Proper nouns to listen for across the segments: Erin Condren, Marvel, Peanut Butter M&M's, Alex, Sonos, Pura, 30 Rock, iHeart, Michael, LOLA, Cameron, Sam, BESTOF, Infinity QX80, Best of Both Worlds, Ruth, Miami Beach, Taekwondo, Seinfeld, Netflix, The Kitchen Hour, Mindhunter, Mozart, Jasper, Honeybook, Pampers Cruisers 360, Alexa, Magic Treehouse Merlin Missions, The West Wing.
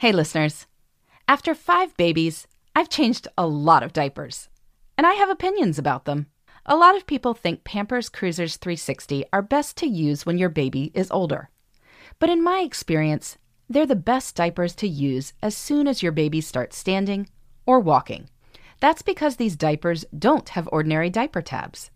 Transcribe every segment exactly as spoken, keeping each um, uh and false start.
Hey listeners, after five babies, I've changed a lot of diapers, and I have opinions about them. A lot of people think Pampers Cruisers three sixty are best to use when your baby is older. But in my experience, they're the best diapers to use as soon as your baby starts standing or walking. That's because these diapers don't have ordinary diaper tabs.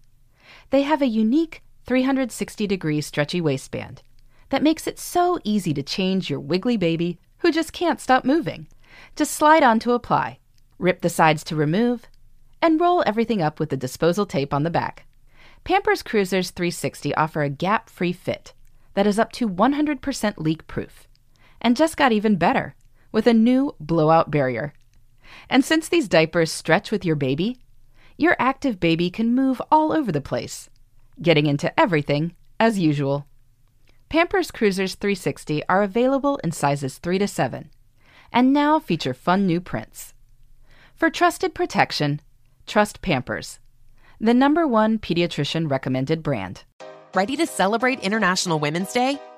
They have a unique three hundred sixty degree stretchy waistband that makes it so easy to change your wiggly baby who just can't stop moving. Just slide on to apply, rip the sides to remove, and roll everything up with the disposal tape on the back. Pampers Cruisers three sixty offer a gap-free fit that is up to one hundred percent leak-proof, and just got even better with a new blowout barrier. And since these diapers stretch with your baby, your active baby can move all over the place, getting into everything as usual. Pampers Cruisers three sixty are available in sizes three to seven, and now feature fun new prints. For trusted protection, trust Pampers, the number one pediatrician recommended brand. Ready to celebrate International Women's Day?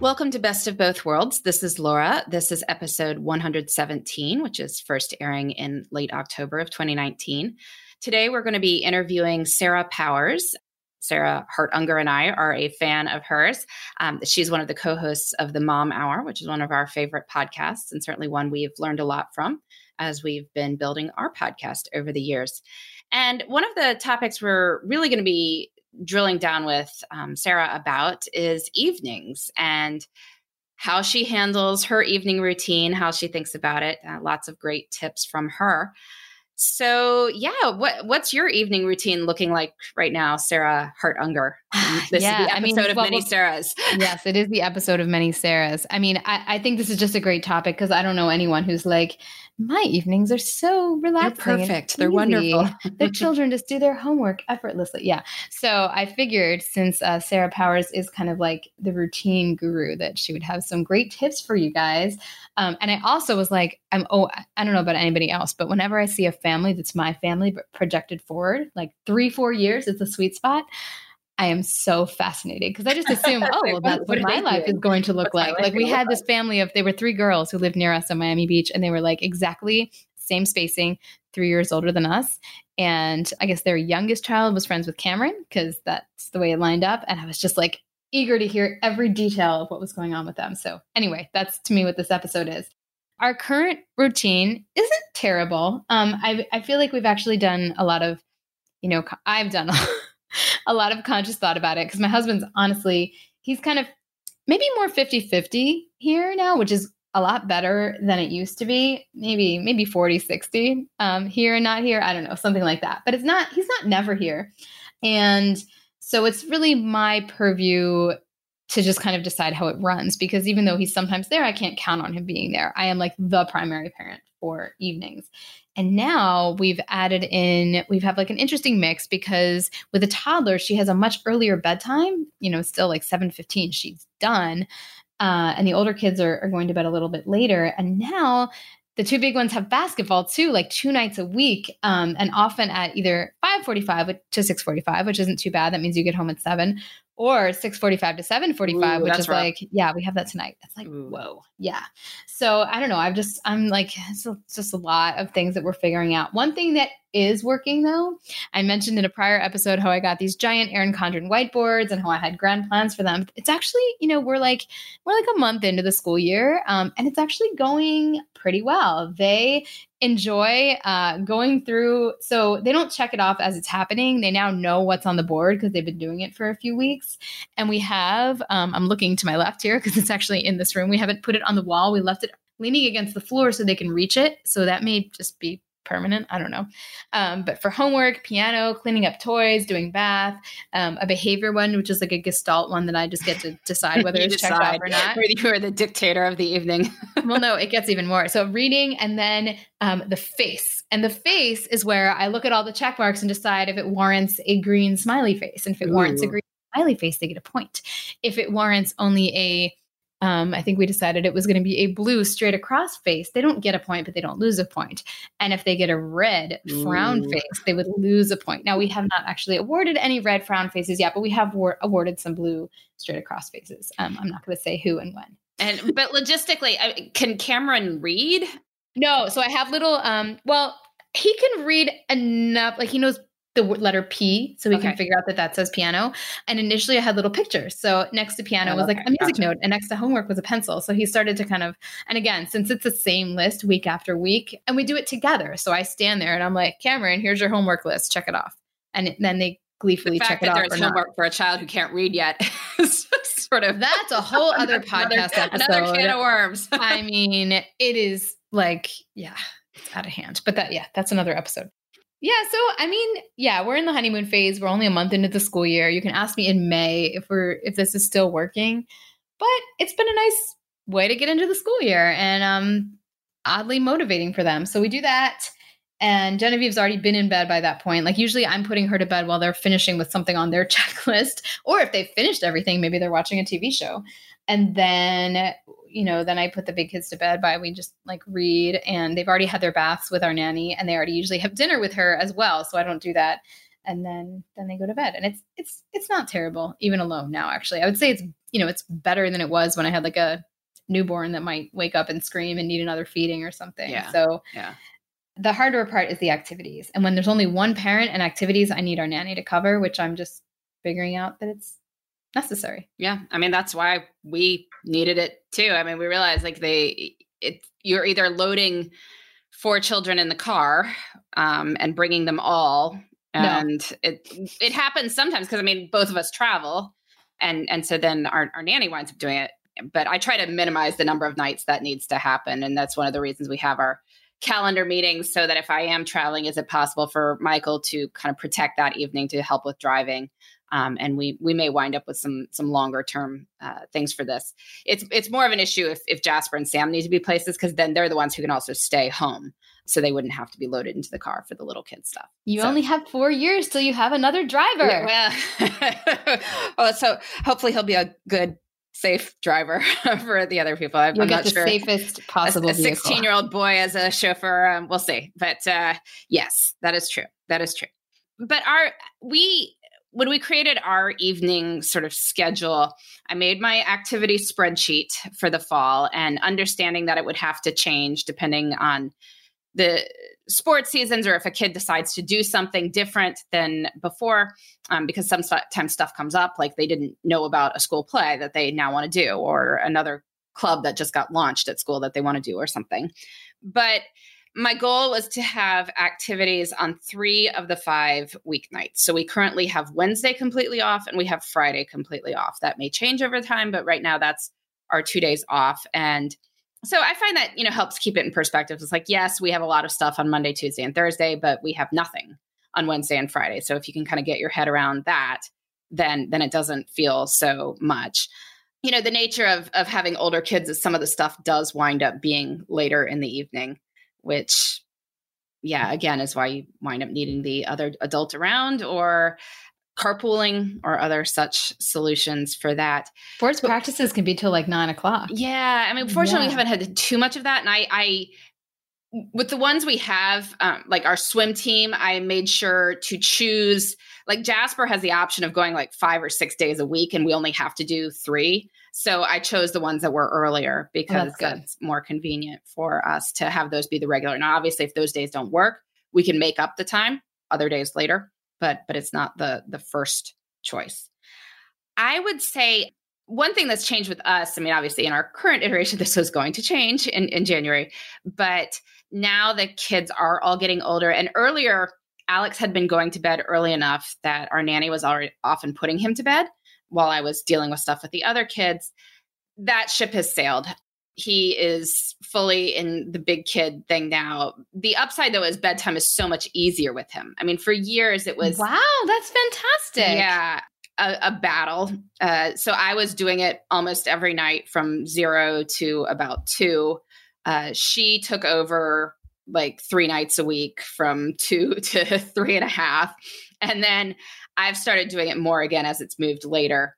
Welcome to Best of Both Worlds. This is Laura. This is episode one hundred seventeen, which is first airing in late October of twenty nineteen. Today, we're going to be interviewing Sarah Powers. Sarah Hart Unger and I are a fan of hers. Um, she's one of the co-hosts of The Mom Hour, which is one of our favorite podcasts, and certainly one we've learned a lot from as we've been building our podcast over the years. And one of the topics we're really going to be drilling down with um, Sarah about is evenings and how she handles her evening routine, how she thinks about it. Uh, lots of great tips from her. So yeah, what what's your evening routine looking like right now, Sarah Hart Unger? This yeah, is the episode I mean, of well, Many Sarahs. Yes, it is the episode of Many Sarahs. I mean, I, I think this is just a great topic because I don't know anyone who's like, my evenings are so relaxing. They're perfect. They're wonderful. The children just do their homework effortlessly. Yeah. So I figured since uh, Sarah Powers is kind of like the routine guru that she would have some great tips for you guys. Um, and I also was like, I'm, oh, I don't know about anybody else, but whenever I see a family that's my family, but projected forward, like three, four years is the sweet spot. I am so fascinated because I just assume, oh, well, that's what, what my life doing? is going to look What's like. Like we had this family of, they were three girls who lived near us in Miami Beach, and they were like exactly same spacing, three years older than us. And I guess their youngest child was friends with Cameron because that's the way it lined up. And I was just like eager to hear every detail of what was going on with them. So anyway, that's to me what this episode is. Our current routine isn't terrible. Um, I, I feel like we've actually done a lot of, you know, I've done a lot a lot of conscious thought about it because my husband's honestly, he's kind of maybe more fifty-fifty here now, which is a lot better than it used to be. Maybe, maybe forty, sixty um, here and not here. I don't know, something like that, but it's not, he's not never here. And so it's really my purview to just kind of decide how it runs, because even though he's sometimes there, I can't count on him being there. I am like the primary parent for evenings. And now we've added in, we've had like an interesting mix because with a toddler, she has a much earlier bedtime, you know, still like seven fifteen, she's done. Uh, and the older kids are, are going to bed a little bit later. And now the two big ones have basketball too, like two nights a week, um, and often at either five forty-five to six forty-five, which isn't too bad. That means you get home at seven, or six forty-five to seven forty-five, ooh, which is rough. Like, yeah, we have that tonight. That's like, ooh, whoa. Yeah. So I don't know. I've just, I'm like, it's a, just a lot of things that we're figuring out. One thing that is working though, I mentioned in a prior episode how I got these giant Erin Condren whiteboards and how I had grand plans for them. It's actually, you know, we're like, we're like a month into the school year, um, and it's actually going pretty well. They enjoy uh, going through, so they don't check it off as it's happening. They now know what's on the board because they've been doing it for a few weeks. And we have, um, I'm looking to my left here because it's actually in this room. We haven't put it on the wall. We left it leaning against the floor so they can reach it. So that may just be permanent. I don't know. Um, but for homework, piano, cleaning up toys, doing bath, um, a behavior one, which is like a gestalt one that I just get to decide whether it's checked off or not. You are the dictator of the evening. Well, no, it gets even more. So reading, and then um, the face. And the face is where I look at all the check marks and decide if it warrants a green smiley face. And if it Ooh. warrants a green smiley face, they get a point. If it warrants only a Um, I think we decided it was going to be a blue straight across face, they don't get a point, but they don't lose a point. And if they get a red frown Ooh. face, they would lose a point. Now, we have not actually awarded any red frown faces yet, but we have war- awarded some blue straight across faces. Um, I'm not going to say who and when. And but logistically, I, can Cameron read? No. So I have little, um, well, he can read enough. Like he knows the letter P, so we okay. can figure out that that says piano. And initially I had little pictures. So next to piano oh, was like okay. a music gotcha. note, and next to homework was a pencil. So he started to kind of, and again, since it's the same list week after week, and we do it together. So I stand there and I'm like, Cameron, here's your homework list. Check it off. And then they gleefully the fact check that it off. There's homework not. For a child who can't read yet. Sort of. That's a whole other another, podcast episode. Another can of worms. I mean, it is like, yeah, it's out of hand. But that, yeah, that's another episode. Yeah. So, I mean, yeah, we're in the honeymoon phase. We're only a month into the school year. You can ask me in May if we're, if this is still working, but it's been a nice way to get into the school year and um, oddly motivating for them. So we do that. And Genevieve's already been in bed by that point. Like usually I'm putting her to bed while they're finishing with something on their checklist, or if they've finished everything, maybe they're watching a T V show. And then, you know, then I put the big kids to bed by, we just like read, and they've already had their baths with our nanny, and they already usually have dinner with her as well. So I don't do that. And then, then they go to bed, and it's, it's, it's not terrible even alone now, actually. I would say it's, you know, it's better than it was when I had like a newborn that might wake up and scream and need another feeding or something. Yeah. So yeah. The harder part is the activities. And when there's only one parent and activities, I need our nanny to cover, which I'm just figuring out that it's necessary. Yeah. I mean, that's why we needed it too. I mean, we realized like they, it, you're either loading four children in the car um, and bringing them all. And no. it, it happens sometimes because I mean, both of us travel. And, and so then our, our nanny winds up doing it. But I try to minimize the number of nights that needs to happen. And that's one of the reasons we have our calendar meetings, so that if I am traveling, is it possible for Michael to kind of protect that evening to help with driving? Um, and we we may wind up with some some longer term uh, things for this. It's it's more of an issue if if Jasper and Sam need to be places, because then they're the ones who can also stay home, so they wouldn't have to be loaded into the car for the little kids stuff. You so. only have four years till you have another driver. Yeah, well, well, so hopefully he'll be a good, safe driver for the other people. I'm, You'll I'm get not the sure. safest possible. A sixteen-year-old boy as a chauffeur. Um, we'll see. But uh, yes, that is true. That is true. But our we when we created our evening sort of schedule, I made my activity spreadsheet for the fall, and understanding that it would have to change depending on the sports seasons, or if a kid decides to do something different than before, um, because sometimes stuff comes up, like they didn't know about a school play that they now want to do, or another club that just got launched at school that they want to do, or something. But my goal was to have activities on three of the five weeknights. So we currently have Wednesday completely off, and we have Friday completely off. That may change over time, but right now that's our two days off. And so I find that, you know, helps keep it in perspective. It's like, yes, we have a lot of stuff on Monday, Tuesday, and Thursday, but we have nothing on Wednesday and Friday. So if you can kind of get your head around that, then then it doesn't feel so much. You know, the nature of of having older kids is some of the stuff does wind up being later in the evening, which, yeah, again, is why you wind up needing the other adult around, or carpooling, or other such solutions for that. Sports but, practices can be till like nine o'clock. Yeah. I mean, fortunately yeah. we haven't had too much of that. And I, I with the ones we have, um, like our swim team, I made sure to choose, like Jasper has the option of going like five or six days a week and we only have to do three. So I chose the ones that were earlier because oh, that's, that's more convenient for us to have those be the regular. Now, obviously, if those days don't work, we can make up the time other days later, but but it's not the the first choice. I would say one thing that's changed with us, I mean, obviously in our current iteration, this was going to change in, in January, but now the kids are all getting older. And earlier, Alex had been going to bed early enough that our nanny was already often putting him to bed while I was dealing with stuff with the other kids. That ship has sailed. He is fully in the big kid thing now. The upside, though, is bedtime is so much easier with him. I mean, for years it was... Wow, that's fantastic. Yeah, a, a battle. Uh, so I was doing it almost every night from zero to about two. Uh, she took over like three nights a week from two to three and a half. And then I've started doing it more again as it's moved later.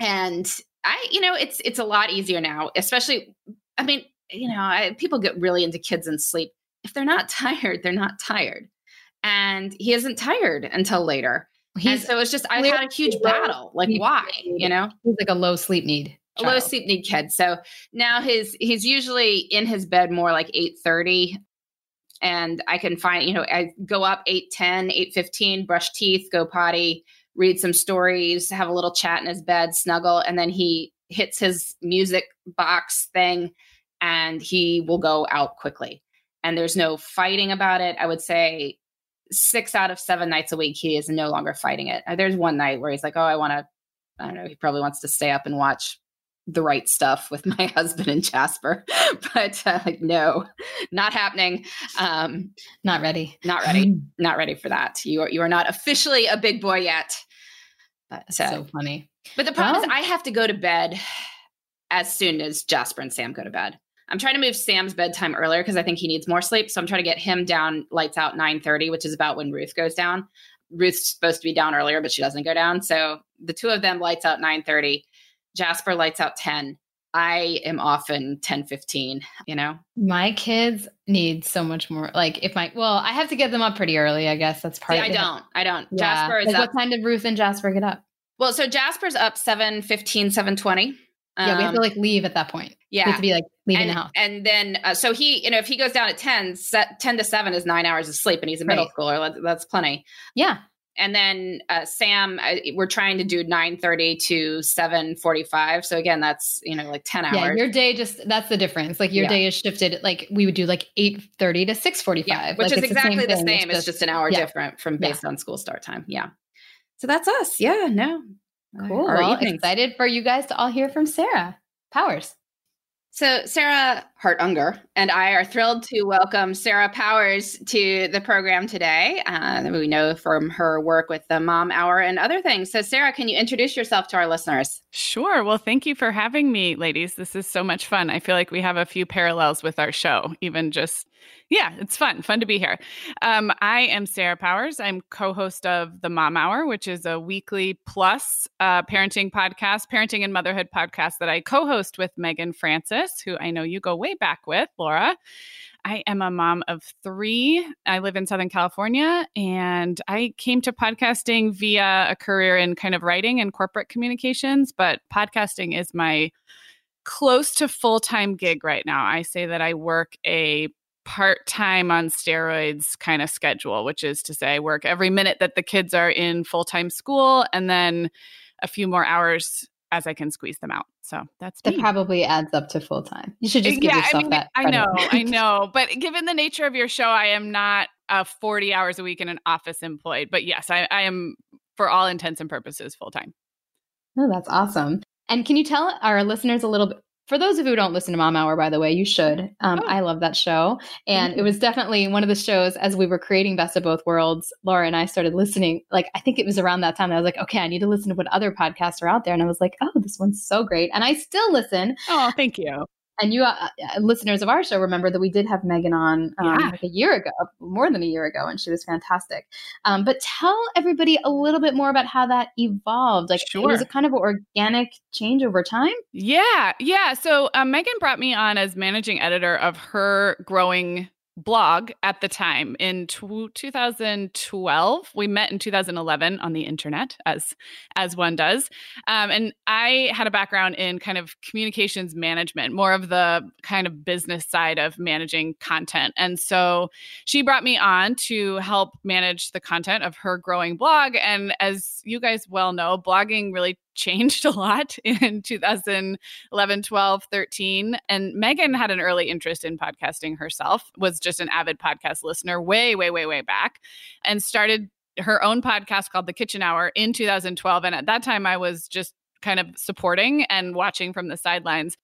And I, you know, it's, it's a lot easier now, especially, I mean, you know, I, people get really into kids and sleep. If they're not tired, they're not tired. And he isn't tired until later. He's, and so it's just, I had a huge battle. Like why, you know, he's like a low sleep need, a low sleep need kid. So now his, he's usually in his bed more like eight thirty. And I can find, you know, I go up eight ten, eight fifteen, brush teeth, go potty, read some stories, have a little chat in his bed, snuggle. And then he hits his music box thing and he will go out quickly. And there's no fighting about it. I would say six out of seven nights a week, he is no longer fighting it. There's one night where he's like, oh, I want to, I don't know, he probably wants to stay up and watch The Right Stuff with my husband and Jasper, but uh, like, no, not happening. Um, not ready, not ready, not ready for that. You are, you are not officially a big boy yet. That's so, so funny. But the problem well, is I have to go to bed as soon as Jasper and Sam go to bed. I'm trying to move Sam's bedtime earlier because I think he needs more sleep. So I'm trying to get him down lights out nine thirty, which is about when Ruth goes down. Ruth's supposed to be down earlier, but she doesn't go down. So the two of them lights out nine thirty. Jasper lights out ten. I am often ten fifteen, you know? My kids need so much more. Like if my, well, I have to get them up pretty early, I guess. That's part See, of it. I don't. I don't. Yeah. Jasper is like up. What time did Ruth and Jasper get up? Well, so Jasper's up seven fifteen, seven twenty. Um, yeah, we have to like leave at that point. Yeah. We have to be like leaving and, the house. And then, uh, so he, you know, if he goes down at ten, set, ten to seven is nine hours of sleep and he's a middle right. schooler. That's, that's plenty. Yeah. And then uh, Sam, uh, we're trying to do nine thirty to seven forty-five. So again, that's, you know, like ten hours. Yeah, your day just, that's the difference. Like your yeah. day is shifted. Like we would do like eight thirty to six forty-five. Yeah, which like is exactly the same. The same. It's, it's just, just an hour yeah. different from based yeah. on school start time. Yeah. So that's us. Yeah, no. Cool. We're all excited for you guys to all hear from Sarah Powers. So Sarah Hart Unger and I are thrilled to welcome Sarah Powers to the program today. Uh, we know from her work with the Mom Hour and other things. So Sarah, can you introduce yourself to our listeners? Sure. Well, thank you for having me, ladies. This is so much fun. I feel like we have a few parallels with our show, even just, yeah, it's fun, fun to be here. Um, I am Sarah Powers. I'm co-host of The Mom Hour, which is a weekly plus uh, parenting podcast, parenting and motherhood podcast that I co-host with Megan Francis, who I know you go way back with, Laura. I am a mom of three. I live in Southern California, and I came to podcasting via a career in kind of writing and corporate communications, but podcasting is my close to full-time gig right now. I say that I work a part-time on steroids kind of schedule, which is to say I work every minute that the kids are in full-time school and then a few more hours as I can squeeze them out. So that's That me. Probably adds up to full-time. You should just give yeah, yourself I mean, that. I know, I know. But given the nature of your show, I am not uh, forty hours a week in an office employed. But yes, I, I am, for all intents and purposes, full-time. Oh, that's awesome. And can you tell our listeners a little bit? For those of you who don't listen to Mom Hour, by the way, you should. Um, oh. I love that show. And mm-hmm. it was definitely one of the shows as we were creating Best of Both Worlds, Laura and I started listening. Like, I think it was around that time that I was like, okay, I need to listen to what other podcasts are out there. And I was like, oh, this one's so great. And I still listen. Oh, thank you. And you uh, listeners of our show remember that we did have Megan on um, yeah. like a year ago, more than a year ago, and she was fantastic. Um, but tell everybody a little bit more about how that evolved. Like sure. It was a kind of an organic change over time. Yeah. Yeah. So uh, Megan brought me on as managing editor of her growing blog at the time in two thousand twelve. We met in two thousand eleven on the internet, as as one does. Um, and I had a background in kind of communications management, more of the kind of business side of managing content. And so she brought me on to help manage the content of her growing blog. And as you guys well know, blogging really changed a lot in two thousand eleven, twelve, thirteen. And Megan had an early interest in podcasting herself, was just an avid podcast listener way, way, way, way back, and started her own podcast called The Kitchen Hour in two thousand twelve. And at that time, I was just kind of supporting and watching from the sidelines.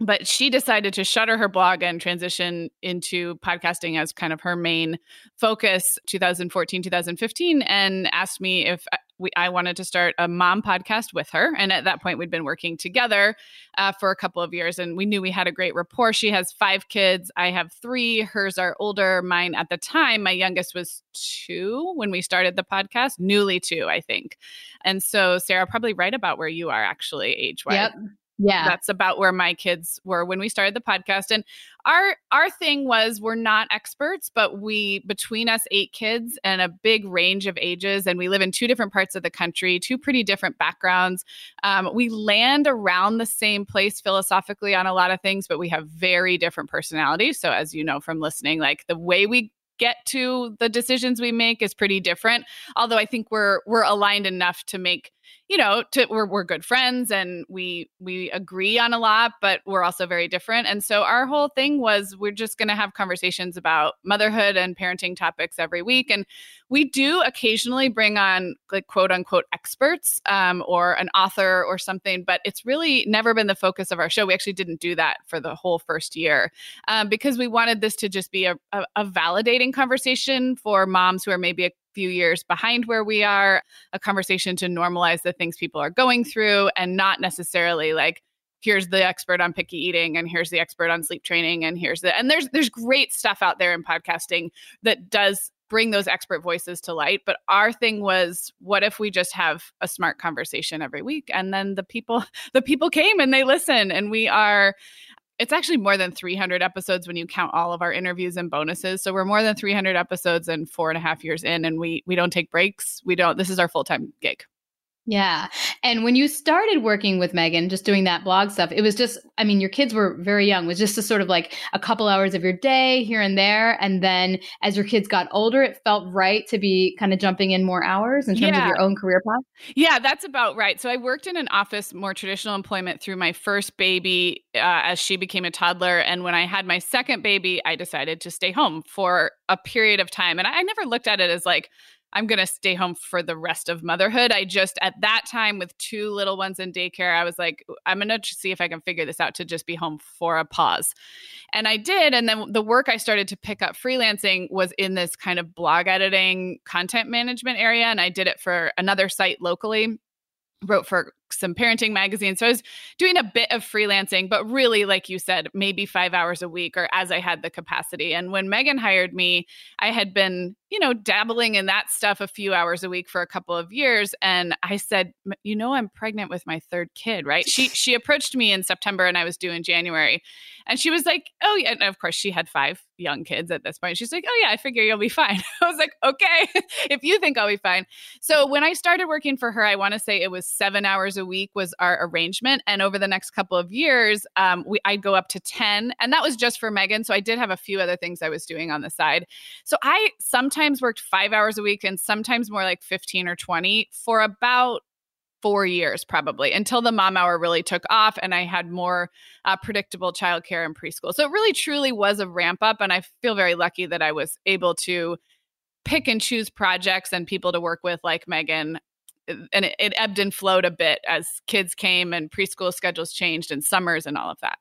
But she decided to shutter her blog and transition into podcasting as kind of her main focus, two thousand fourteen, two thousand fifteen, and asked me if we, I wanted to start a mom podcast with her. And at that point, we'd been working together uh, for a couple of years, and we knew we had a great rapport. She has five kids. I have three. Hers are older. Mine at the time, my youngest was two when we started the podcast, newly two, I think. And so, Sarah, probably right about where you are actually age-wise. Yep. Yeah. That's about where my kids were when we started the podcast. And our our thing was, we're not experts, but we, between us, eight kids and a big range of ages, and we live in two different parts of the country, two pretty different backgrounds. Um, we land around the same place philosophically on a lot of things, but we have very different personalities. So as you know from listening, like the way we get to the decisions we make is pretty different. Although I think we're we're aligned enough to make, you know, to, we're we're good friends, and we we agree on a lot, but we're also very different. And so our whole thing was, we're just going to have conversations about motherhood and parenting topics every week. And we do occasionally bring on, like, quote unquote experts um, or an author or something, but it's really never been the focus of our show. We actually didn't do that for the whole first year um, because we wanted this to just be a, a, a validating conversation for moms who are maybe a few years behind where we are, a conversation to normalize the things people are going through, and not necessarily like, here's the expert on picky eating, and here's the expert on sleep training, and here's the, and there's, there's great stuff out there in podcasting that does bring those expert voices to light. But our thing was, what if we just have a smart conversation every week? And then the people, the people came and they listen, and we are, it's actually more than three hundred episodes when you count all of our interviews and bonuses. So we're more than three hundred episodes and four and a half years in, and we we don't take breaks. We don't. This is our full-time gig. Yeah. And when you started working with Megan, just doing that blog stuff, it was just, I mean, your kids were very young. It was just a sort of like a couple hours of your day here and there. And then as your kids got older, it felt right to be kind of jumping in more hours in terms yeah. of your own career path. Yeah, that's about right. So I worked in an office, more traditional employment through my first baby uh, as she became a toddler. And when I had my second baby, I decided to stay home for a period of time. And I, I never looked at it as like, I'm going to stay home for the rest of motherhood. I just, at that time with two little ones in daycare, I was like, I'm going to see if I can figure this out to just be home for a pause. And I did. And then the work I started to pick up freelancing was in this kind of blog editing, content management area. And I did it for another site locally, wrote for some parenting magazines. So I was doing a bit of freelancing, but really, like you said, maybe five hours a week or as I had the capacity. And when Megan hired me, I had been, you know, dabbling in that stuff a few hours a week for a couple of years. And I said, you know, I'm pregnant with my third kid, right? She, she approached me in September and I was due in January. And she was like, oh yeah. And of course she had five young kids at this point. She's like, oh yeah, I figure you'll be fine. I was like, okay, if you think I'll be fine. So when I started working for her, I want to say it was seven hours a week was our arrangement. And over the next couple of years, um, we, I'd go up to ten. And that was just for Megan. So I did have a few other things I was doing on the side. So I sometimes worked five hours a week and sometimes more like fifteen or twenty for about four years, probably, until the mom hour really took off and I had more uh, predictable childcare and preschool. So it really truly was a ramp up. And I feel very lucky that I was able to pick and choose projects and people to work with like Megan. And it, it ebbed and flowed a bit as kids came and preschool schedules changed and summers and all of that.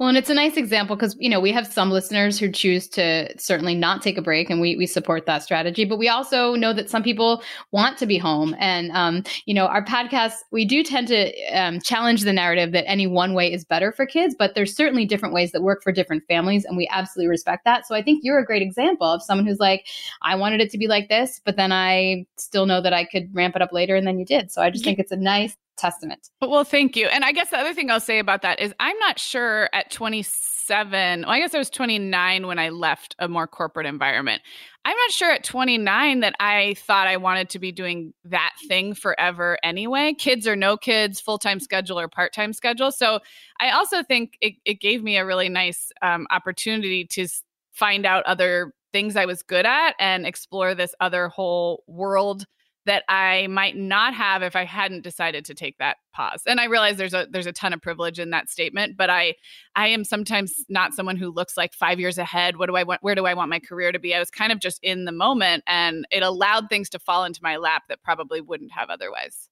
Well, and it's a nice example because, you know, we have some listeners who choose to certainly not take a break, and we we support that strategy. But we also know that some people want to be home. And, um, you know, our podcast, we do tend to um, challenge the narrative that any one way is better for kids, but there's certainly different ways that work for different families. And we absolutely respect that. So I think you're a great example of someone who's like, I wanted it to be like this, but then I still know that I could ramp it up later. And then you did. So I just think it's a nice testament. Well, thank you. And I guess the other thing I'll say about that is I'm not sure at twenty-six twenty-seven. Well, I guess I was twenty-nine when I left a more corporate environment. I'm not sure at twenty-nine that I thought I wanted to be doing that thing forever anyway, kids or no kids, full-time schedule or part-time schedule. So I also think it, it gave me a really nice um, opportunity to find out other things I was good at and explore this other whole world that I might not have if I hadn't decided to take that pause. And I realize there's a there's a ton of privilege in that statement, but I I am sometimes not someone who looks like five years ahead. What do I want? Where do I want my career to be? I was kind of just in the moment, and it allowed things to fall into my lap that probably wouldn't have otherwise.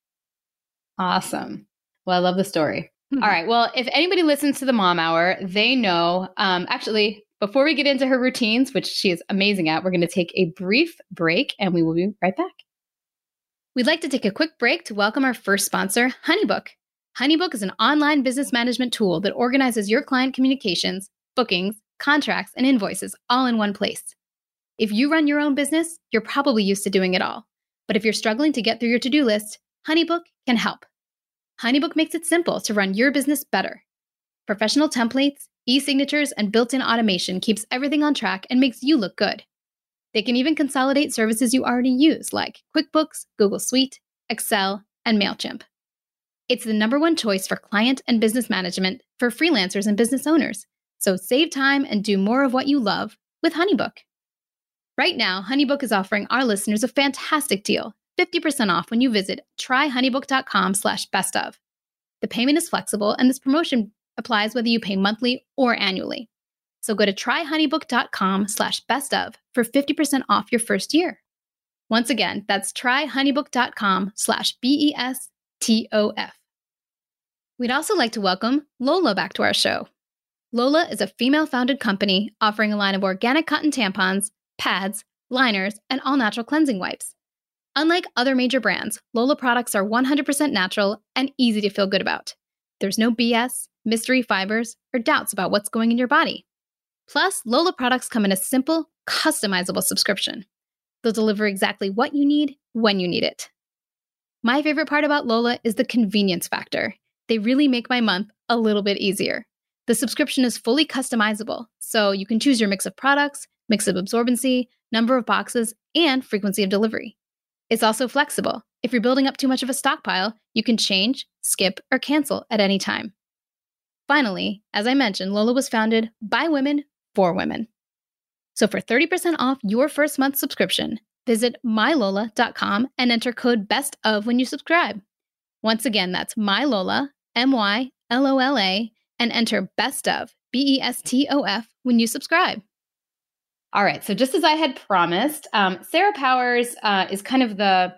Awesome. Well, I love the story. Mm-hmm. All right. Well, if anybody listens to the Mom Hour, they know um, actually. Before we get into her routines, which she is amazing at, we're going to take a brief break and we will be right back. We'd like to take a quick break to welcome our first sponsor, Honeybook. Honeybook is an online business management tool that organizes your client communications, bookings, contracts, and invoices all in one place. If you run your own business, you're probably used to doing it all. But if you're struggling to get through your to-do list, Honeybook can help. Honeybook makes it simple to run your business better. Professional templates, e-signatures, and built-in automation keeps everything on track and makes you look good. They can even consolidate services you already use like QuickBooks, Google Suite, Excel, and MailChimp. It's the number one choice for client and business management for freelancers and business owners. So save time and do more of what you love with Honeybook. Right now, Honeybook is offering our listeners a fantastic deal, fifty percent off when you visit try honeybook dot com slash best of. The payment is flexible and this promotion applies whether you pay monthly or annually. So go to try honeybook dot com slash best of for fifty percent off your first year. Once again, that's try honeybook dot com slash B E S T O F. We'd also like to welcome LOLA back to our show. LOLA is a female-founded company offering a line of organic cotton tampons, pads, liners, and all-natural cleansing wipes. Unlike other major brands, LOLA products are one hundred percent natural and easy to feel good about. There's no B S, mystery fibers, or doubts about what's going in your body. Plus, LOLA products come in a simple, customizable subscription. They'll deliver exactly what you need, when you need it. My favorite part about LOLA is the convenience factor. They really make my month a little bit easier. The subscription is fully customizable, so you can choose your mix of products, mix of absorbency, number of boxes, and frequency of delivery. It's also flexible. If you're building up too much of a stockpile, you can change, skip, or cancel at any time. Finally, as I mentioned, LOLA was founded by women for women. So for thirty percent off your first month subscription, visit my lola dot com and enter code BESTOF when you subscribe. Once again, that's mylola, M Y L O L A, and enter BESTOF, B E S T O F, when you subscribe. All right, so just as I had promised, um, Sarah Powers uh, is kind of the...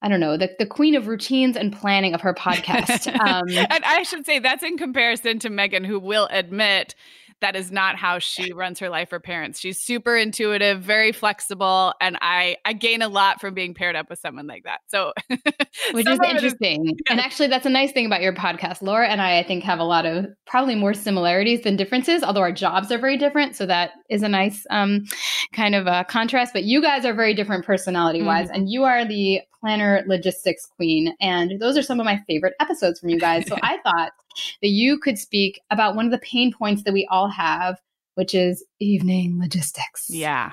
I don't know, the, the queen of routines and planning of her podcast. Um, and I should say that's in comparison to Megan, who will admit that is not how she runs her life or parents. She's super intuitive, very flexible. And I, I gain a lot from being paired up with someone like that. So, which is interesting. Is, yeah. And actually, that's a nice thing about your podcast. Laura and I, I think, have a lot of probably more similarities than differences, although our jobs are very different. So that is a nice um, kind of a contrast. But you guys are very different personality-wise. Mm-hmm. And you are the planner logistics queen. And those are some of my favorite episodes from you guys. So I thought that you could speak about one of the pain points that we all have, which is evening logistics. Yeah.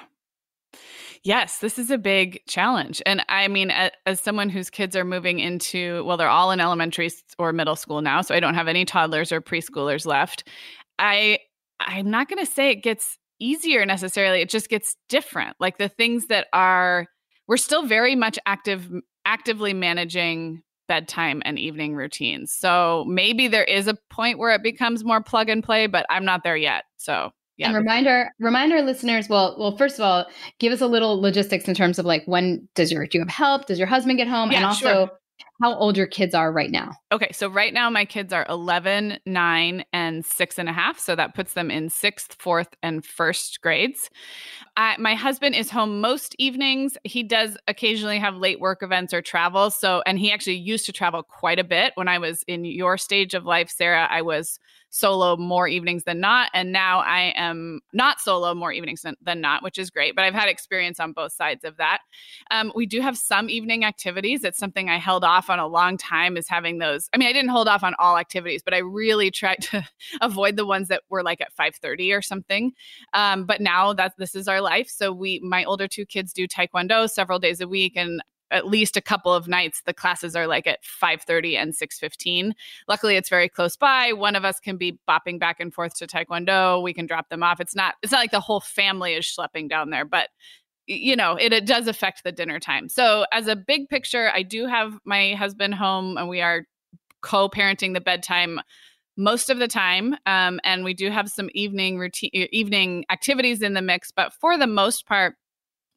Yes, this is a big challenge. And I mean, as someone whose kids are moving into, well, they're all in elementary or middle school now, so I don't have any toddlers or preschoolers left. I, I'm not going to say it gets easier necessarily. It just gets different. Like the things that are, we're still very much active, actively managing bedtime and evening routines. So maybe there is a point where it becomes more plug and play, but I'm not there yet. So yeah. And remind our, remind our listeners, well, well, first of all, give us a little logistics in terms of like, when does your, do you have help? Does your husband get home? Yeah, and also sure. How old your kids are right now. Okay. So right now my kids are eleven, nine, and six and a half. So that puts them in sixth, fourth, and first grades. I, my husband is home most evenings. He does occasionally have late work events or travel. So, and he actually used to travel quite a bit. When I was in your stage of life, Sarah, I was solo more evenings than not. And now I am not solo more evenings than, than not, which is great. But I've had experience on both sides of that. Um, we do have some evening activities. It's something I held off off on a long time is having those. I mean, I didn't hold off on all activities, but I really tried to avoid the ones that were like at five thirty or something. Um, but now that this is our life. So we, my older two kids do Taekwondo several days a week, and at least a couple of nights, the classes are like at five thirty and six fifteen. Luckily, it's very close by. One of us can be bopping back and forth to Taekwondo. We can drop them off. It's not, it's not like the whole family is schlepping down there, but you know, it, it does affect the dinner time. So as a big picture, I do have my husband home and we are co-parenting the bedtime most of the time. Um, and we do have some evening routine, evening activities in the mix, but for the most part,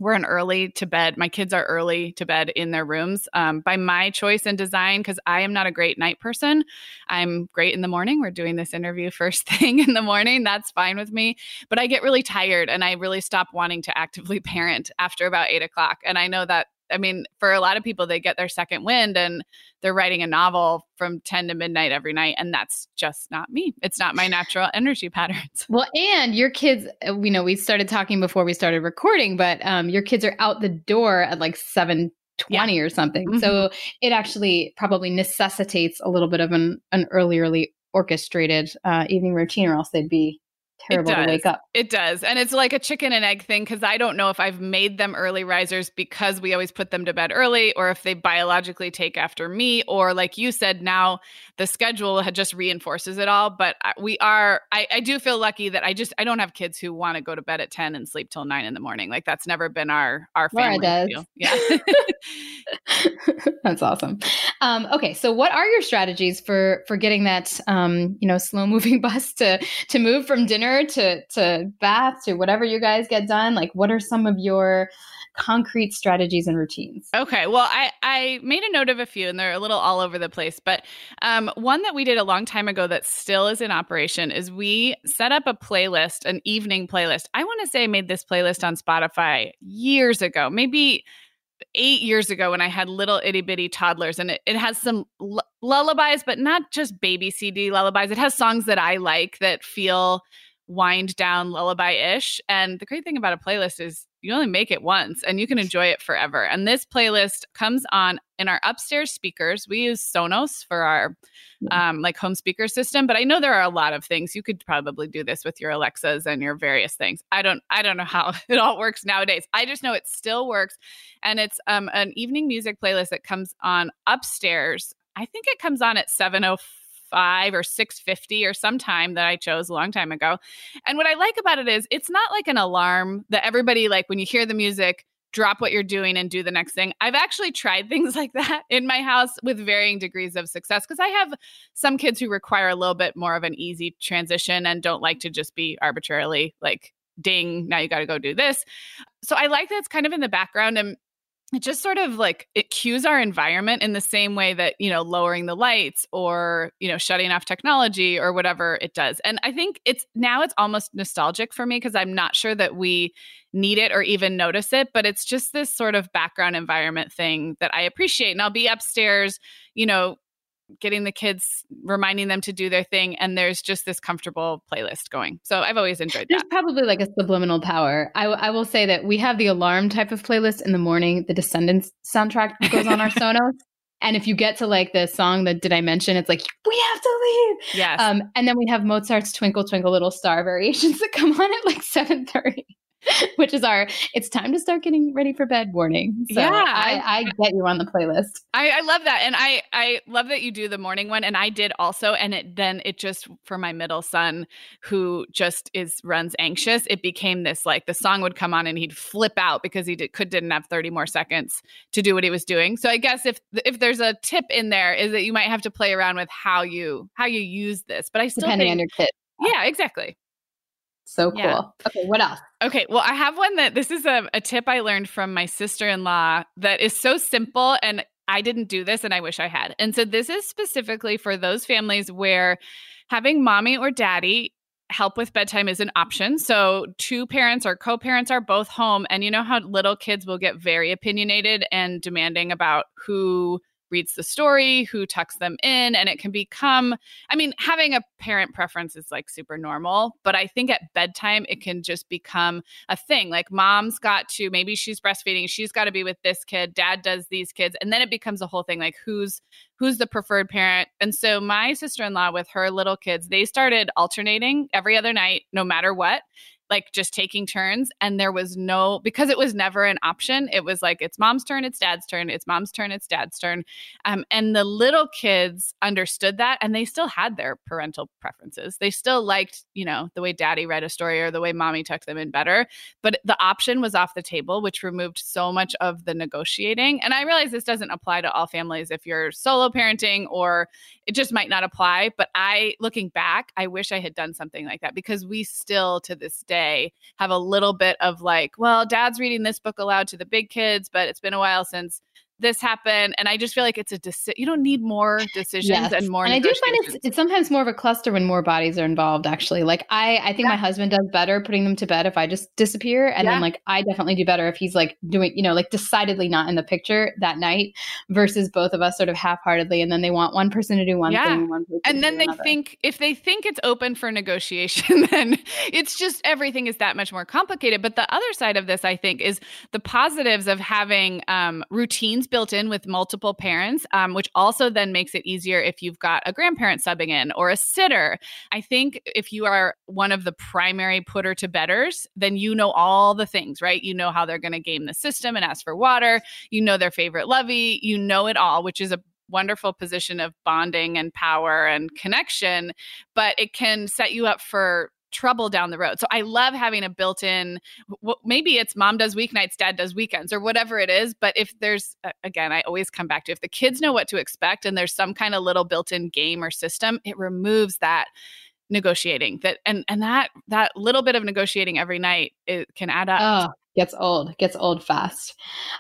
we're an early to bed. My kids are early to bed in their rooms um, by my choice and design, because I am not a great night person. I'm great in the morning. We're doing this interview first thing in the morning. That's fine with me. But I get really tired and I really stop wanting to actively parent after about eight o'clock. And I know that, I mean, for a lot of people, they get their second wind and they're writing a novel from ten to midnight every night. And that's just not me. It's not my natural energy patterns. Well, and your kids, you know, we started talking before we started recording, but um, your kids are out the door at like seven twenty yeah. or something. Mm-hmm. So it actually probably necessitates a little bit of an, an early, early orchestrated uh, evening routine, or else they'd be terrible to wake up. It does. And it's like a chicken and egg thing, because I don't know if I've made them early risers because we always put them to bed early, or if they biologically take after me, or like you said, now the schedule just reinforces it all. But we are, I, I do feel lucky that I just, I don't have kids who want to go to bed at ten and sleep till nine in the morning. Like that's never been our, our family. Laura does. Yeah. That's awesome. Um, okay. So what are your strategies for, for getting that, um, you know, slow moving bus to, to move from dinner to to baths to whatever you guys get done? Like, what are some of your concrete strategies and routines? Okay. Well, I, I made a note of a few and they're a little all over the place, but um, one that we did a long time ago that still is in operation is we set up a playlist, an evening playlist. I want to say I made this playlist on Spotify years ago, maybe eight years ago when I had little itty bitty toddlers, and it, it has some l- lullabies, but not just baby C D lullabies. It has songs that I like that feel wind down lullaby-ish. And the great thing about a playlist is you only make it once and you can enjoy it forever. And this playlist comes on in our upstairs speakers. We use Sonos for our um, like home speaker system, but I know there are a lot of things. You could probably do this with your Alexas and your various things. I don't, I don't know how it all works nowadays. I just know it still works. And it's um, an evening music playlist that comes on upstairs. I think it comes on at seven oh five five or six fifty or some time that I chose a long time ago. And what I like about it is it's not like an alarm that everybody, like when you hear the music, drop what you're doing and do the next thing. I've actually tried things like that in my house with varying degrees of success, because I have some kids who require a little bit more of an easy transition and don't like to just be arbitrarily like, ding, now you got to go do this. So I like that it's kind of in the background, and it just sort of like it cues our environment in the same way that, you know, lowering the lights or, you know, shutting off technology or whatever it does. And I think it's now it's almost nostalgic for me, because I'm not sure that we need it or even notice it, but it's just this sort of background environment thing that I appreciate. And I'll be upstairs, you know, getting the kids, reminding them to do their thing. And there's just this comfortable playlist going. So I've always enjoyed that. There's probably like a subliminal power. I, w- I will say that we have the alarm type of playlist in the morning. The Descendants soundtrack goes on our Sonos. And if you get to like the song that did I mention, it's like, we have to leave. Yes. Um, and then we have Mozart's Twinkle, Twinkle, Little Star variations that come on at like seven thirty. Which is our, it's time to start getting ready for bed warning. So yeah, I, I get you on the playlist. I, I love that. And I, I love that you do the morning one. And I did also. And it, then it just, for my middle son who just is runs anxious, it became this, like the song would come on and he'd flip out because he did, could, didn't have thirty more seconds to do what he was doing. So I guess if, if there's a tip in there is that you might have to play around with how you, how you use this, but I still depending think, on your kid. Yeah, exactly. So cool. Yeah. Okay, what else? Okay, well, I have one that this is a, a tip I learned from my sister-in-law that is so simple, and I didn't do this and I wish I had. And so this is specifically for those families where having mommy or daddy help with bedtime is an option. So two parents or co-parents are both home, and you know how little kids will get very opinionated and demanding about who reads the story, who tucks them in. And it can become, I mean, having a parent preference is like super normal, but I think at bedtime, it can just become a thing. Like mom's got to, maybe she's breastfeeding, she's got to be with this kid, dad does these kids. And then it becomes a whole thing. Like who's, who's the preferred parent? And so my sister-in-law with her little kids, they started alternating every other night, no matter what. Like just taking turns. And there was no, because it was never an option. It was like, it's mom's turn, it's dad's turn, it's mom's turn, it's dad's turn. Um, and the little kids understood that, and they still had their parental preferences. They still liked, you know, the way daddy read a story or the way mommy tucked them in better. But the option was off the table, which removed so much of the negotiating. And I realize this doesn't apply to all families if you're solo parenting, or it just might not apply. But I, looking back, I wish I had done something like that, because we still to this day have a little bit of like, well, dad's reading this book aloud to the big kids, but it's been a while since this happened. And I just feel like it's a decision. You don't need more decisions yes. and more. And I do find it's, it's sometimes more of a cluster when more bodies are involved, actually. Like I, I think yeah. my husband does better putting them to bed if I just disappear. And yeah. then like, I definitely do better if he's like doing, you know, like decidedly not in the picture that night versus both of us sort of half-heartedly. And then they want one person to do one yeah. thing. And, one person and then they another. think, if they think it's open for negotiation, then it's just, everything is that much more complicated. But the other side of this, I think, is the positives of having um, routines built in with multiple parents, um, which also then makes it easier if you've got a grandparent subbing in or a sitter. I think if you are one of the primary putter to bedders, then you know all the things, right? You know how they're going to game the system and ask for water. You know their favorite lovey. You know it all, which is a wonderful position of bonding and power and connection, but it can set you up for trouble down the road. So I love having a built-in, well, maybe it's mom does weeknights, dad does weekends, or whatever it is. But if there's, again, I always come back to, if the kids know what to expect and there's some kind of little built-in game or system, it removes that negotiating that, and, and that, that little bit of negotiating every night, it can add up. Oh. Gets old, gets old fast.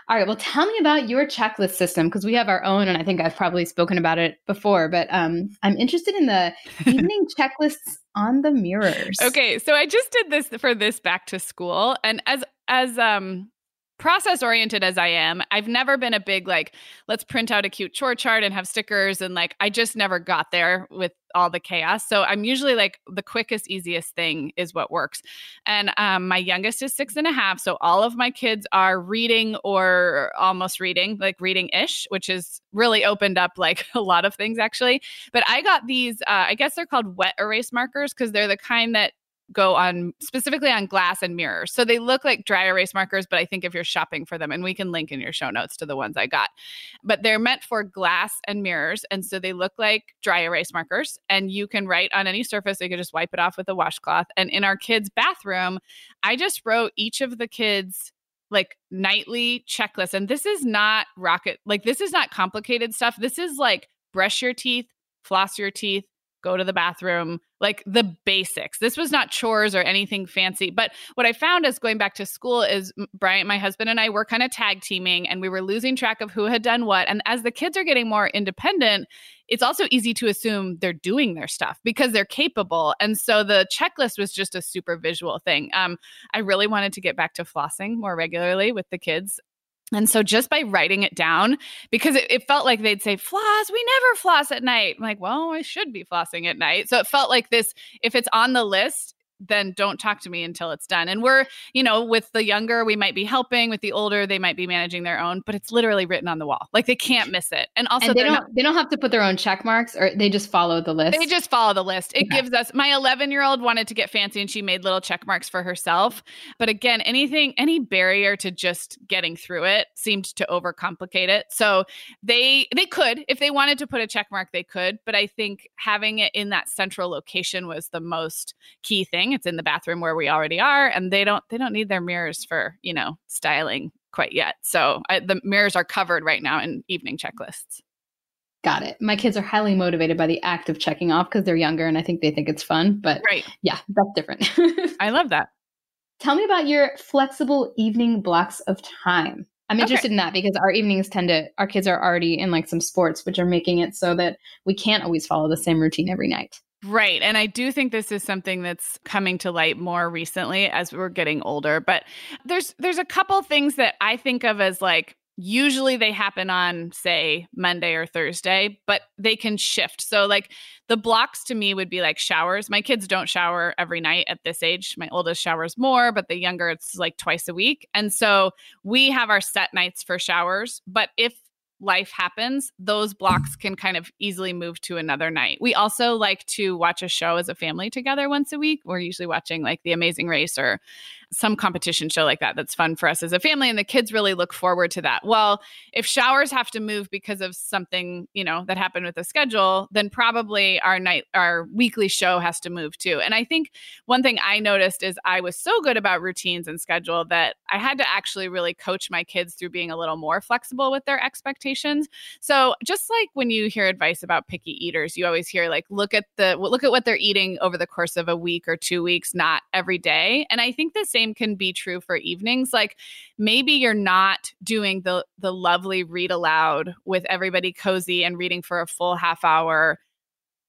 All right. Well, tell me about your checklist system, because we have our own, and I think I've probably spoken about it before, but um, I'm interested in the evening checklists on the mirrors. Okay. So I just did this for this back to school. And as, as, um, process oriented as I am, I've never been a big, like, let's print out a cute chore chart and have stickers. And like, I just never got there with all the chaos. So I'm usually like the quickest, easiest thing is what works. And um, my youngest is six and a half. So all of my kids are reading or almost reading, like reading ish, which is really opened up like a lot of things actually. But I got these, uh, I guess they're called wet erase markers, because they're the kind that go on specifically on glass and mirrors. So they look like dry erase markers, but I think if you're shopping for them, and we can link in your show notes to the ones I got, but they're meant for glass and mirrors. And so they look like dry erase markers, and you can write on any surface. You can just wipe it off with a washcloth. And in our kids' bathroom, I just wrote each of the kids' like nightly checklist. And this is not rocket, like this is not complicated stuff. This is like brush your teeth, floss your teeth, go to the bathroom, like the basics. This was not chores or anything fancy. But what I found is going back to school is Brian, my husband, and I were kind of tag teaming, and we were losing track of who had done what. And as the kids are getting more independent, it's also easy to assume they're doing their stuff because they're capable. And so the checklist was just a super visual thing. Um, I really wanted to get back to flossing more regularly with the kids. And so just by writing it down, because it, it felt like they'd say, floss, we never floss at night. I'm like, well, I should be flossing at night. So it felt like this, if it's on the list, then don't talk to me until it's done. And we're, you know, with the younger, we might be helping. With the older, they might be managing their own, but it's literally written on the wall. Like they can't miss it. And also and they don't, not, they don't have to put their own check marks, or they just follow the list. They just follow the list. It yeah. gives us, my eleven year old wanted to get fancy and she made little check marks for herself. But again, anything, any barrier to just getting through it seemed to overcomplicate it. So they, they could, if they wanted to put a check mark, they could, but I think having it in that central location was the most key thing. It's in the bathroom where we already are, and they don't they don't need their mirrors for, you know, styling quite yet. So I, the mirrors are covered right now in evening checklists. Got it. My kids are highly motivated by the act of checking off because they're younger, and I think they think it's fun. But right. yeah, that's different. I love that. Tell me about your flexible evening blocks of time. I'm interested okay. in that because our evenings tend to, our kids are already in like some sports, which are making it so that we can't always follow the same routine every night. Right. And I do think this is something that's coming to light more recently as we're getting older. But there's there's a couple things that I think of as like Usually they happen on, say, Monday or Thursday, but they can shift. So like the blocks to me would be like showers. My kids don't shower every night at this age. My oldest showers more, but the younger, it's like twice a week. And so we have our set nights for showers. But if life happens, those blocks can kind of easily move to another night. We also like to watch a show as a family together once a week. We're usually watching like The Amazing Race or some competition show like that that's fun for us as a family, and the kids really look forward to that. Well, if showers have to move because of something, you know, that happened with the schedule, then probably our night, our weekly show has to move too. And I think one thing I noticed is I was so good about routines and schedule that I had to actually really coach my kids through being a little more flexible with their expectations. So just like when you hear advice about picky eaters, you always hear like, look at the, look at what they're eating over the course of a week or two weeks, not every day. And I think the same can be true for evenings. Like maybe you're not doing the the lovely read aloud with everybody cozy and reading for a full half hour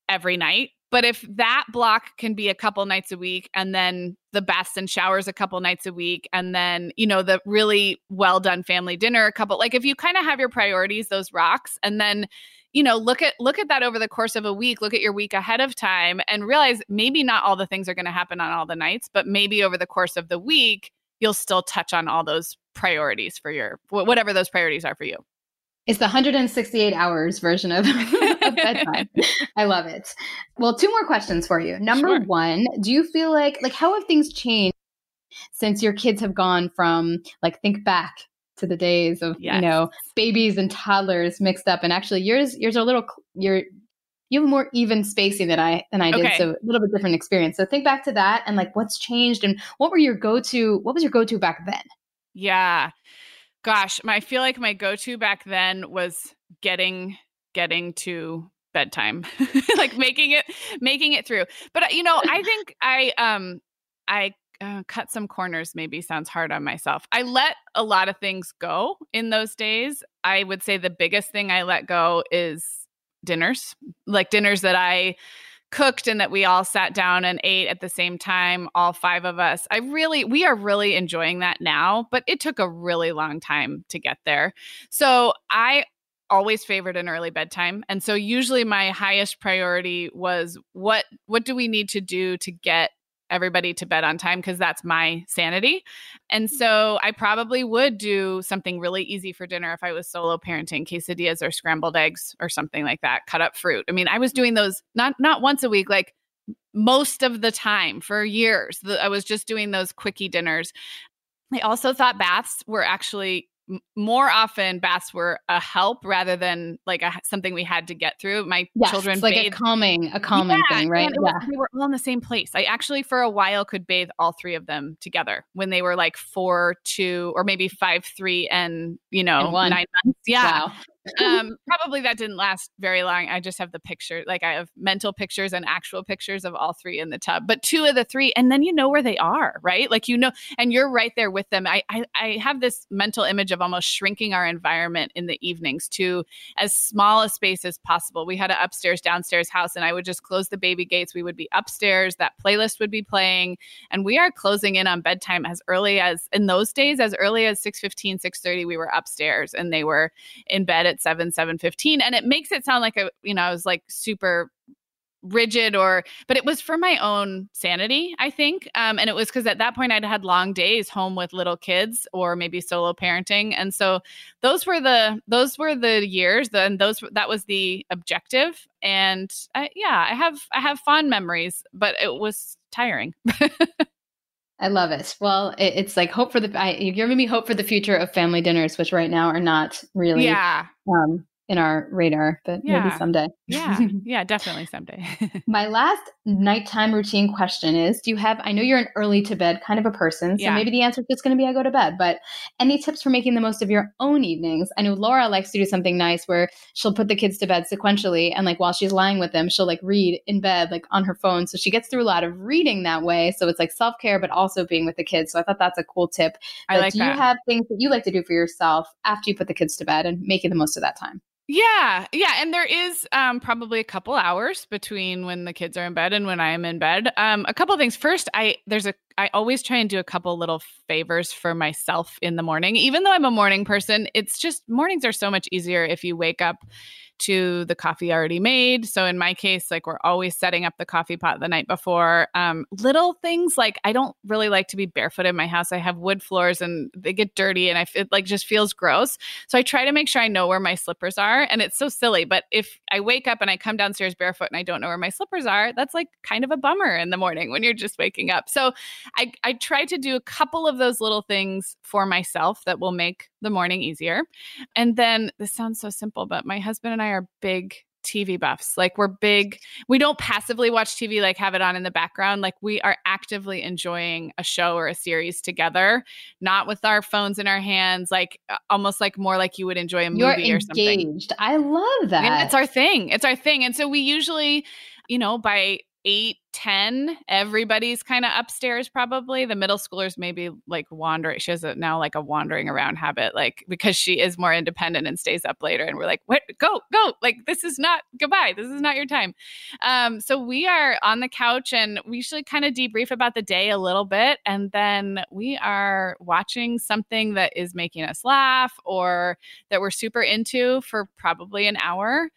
every night. But if that block can be a couple nights a week, and then the baths and showers a couple nights a week, and then, you know, the really well done family dinner a couple, like if you kind of have your priorities, those rocks, and then, you know, look at look at that over the course of a week, look at your week ahead of time and realize maybe not all the things are going to happen on all the nights, but maybe over the course of the week, you'll still touch on all those priorities for your, whatever those priorities are for you. It's the one hundred sixty-eight hours version of, of bedtime. I love it. Well, two more questions for you. Number sure. one, do you feel like, like how have things changed since your kids have gone from like, think back to the days of, yes. you know, babies and toddlers mixed up. And actually yours, yours are a little, you're, you have more even spacing than I, than I did. Okay. So a little bit different experience. So think back to that and like what's changed and what were your go-to, what was your go-to back then? Yeah. Gosh, my, I feel like my go-to back then was getting, getting to bedtime, like making it, making it through. But you know, I think I, um, I, Uh, cut some corners maybe sounds hard on myself. I let a lot of things go in those days. I would say the biggest thing I let go is dinners, like dinners that I cooked and that we all sat down and ate at the same time, all five of us. I really, we are really enjoying that now, but it took a really long time to get there. So I always favored an early bedtime. And so usually my highest priority was what, what do we need to do to get everybody to bed on time, because that's my sanity. And so I probably would do something really easy for dinner if I was solo parenting, quesadillas or scrambled eggs or something like that, cut up fruit. I mean, I was doing those not not once a week, like most of the time for years. The, I was just doing those quickie dinners. I also thought baths were actually more often baths were a help rather than like a, something we had to get through. My yes, children it's like bathed. a calming, a calming yeah, thing, right? Yeah. We were all in the same place. I actually, for a while, could bathe all three of them together when they were like four, two, or maybe five, three, and you know, and one. nine months. Yeah. Wow. um, probably that didn't last very long. I just have the picture, like I have mental pictures and actual pictures of all three in the tub, but two of the three, and then you know where they are, right? Like, you know, and you're right there with them. I, I, I have this mental image of almost shrinking our environment in the evenings to as small a space as possible. We had an upstairs, downstairs house, and I would just close the baby gates. We would be upstairs, that playlist would be playing, and we are closing in on bedtime as early as, in those days, as early as six fifteen, six thirty, we were upstairs and they were in bed at seven, seven fifteen. And it makes it sound like a, you know, I was like super rigid or, but it was for my own sanity, I think. Um, and it was because at that point I'd had long days home with little kids or maybe solo parenting. And so those were the, those were the years then those, that was the objective. And I, yeah, I have, I have fond memories, but it was tiring. I love it. Well, it, it's like hope for the, I, you're giving me hope for the future of family dinners, which right now are not really yeah. um, in our radar, but yeah. maybe someday. Yeah. Yeah, definitely someday. My last nighttime routine question is, do you have, I know you're an early to bed kind of a person, so yeah. maybe the answer is just going to be I go to bed, but any tips for making the most of your own evenings? I know Laura likes to do something nice where she'll put the kids to bed sequentially. And like, while she's lying with them, she'll like read in bed, like on her phone. So she gets through a lot of reading that way. So it's like self-care, but also being with the kids. So I thought that's a cool tip. But I like do that. Do you have things that you like to do for yourself after you put the kids to bed and making the most of that time? Yeah. Yeah. And there is um, probably a couple hours between when the kids are in bed and when I am in bed. Um, a couple of things. First, I there's a I always try and do a couple little favors for myself in the morning. Even though I'm a morning person, it's just mornings are so much easier if you wake up to the coffee already made. So in my case, like, we're always setting up the coffee pot the night before. Um, little things like, I don't really like to be barefoot in my house. I have wood floors and they get dirty and I feel like just feels gross. So I try to make sure I know where my slippers are, and it's so silly, but if I wake up and I come downstairs barefoot and I don't know where my slippers are, that's like kind of a bummer in the morning when you're just waking up. So I, I try to do a couple of those little things for myself that will make the morning easier. And then this sounds so simple, but my husband and I are big T V buffs. Like, we're big, we don't passively watch T V, like have it on in the background. Like, we are actively enjoying a show or a series together, not with our phones in our hands, like almost like more like you would enjoy a movie. You're engaged. Or something. I love that. And it's our thing. It's our thing. And so we usually, you know, by eight, ten, everybody's kind of upstairs probably. The middle schoolers maybe like wandering. She has a, now like a wandering around habit, like, because she is more independent and stays up later. And we're like, what? Go, go. Like, this is not goodbye. This is not your time. Um, so we are on the couch and we usually kind of debrief about the day a little bit. And then we are watching something that is making us laugh or that we're super into for probably an hour.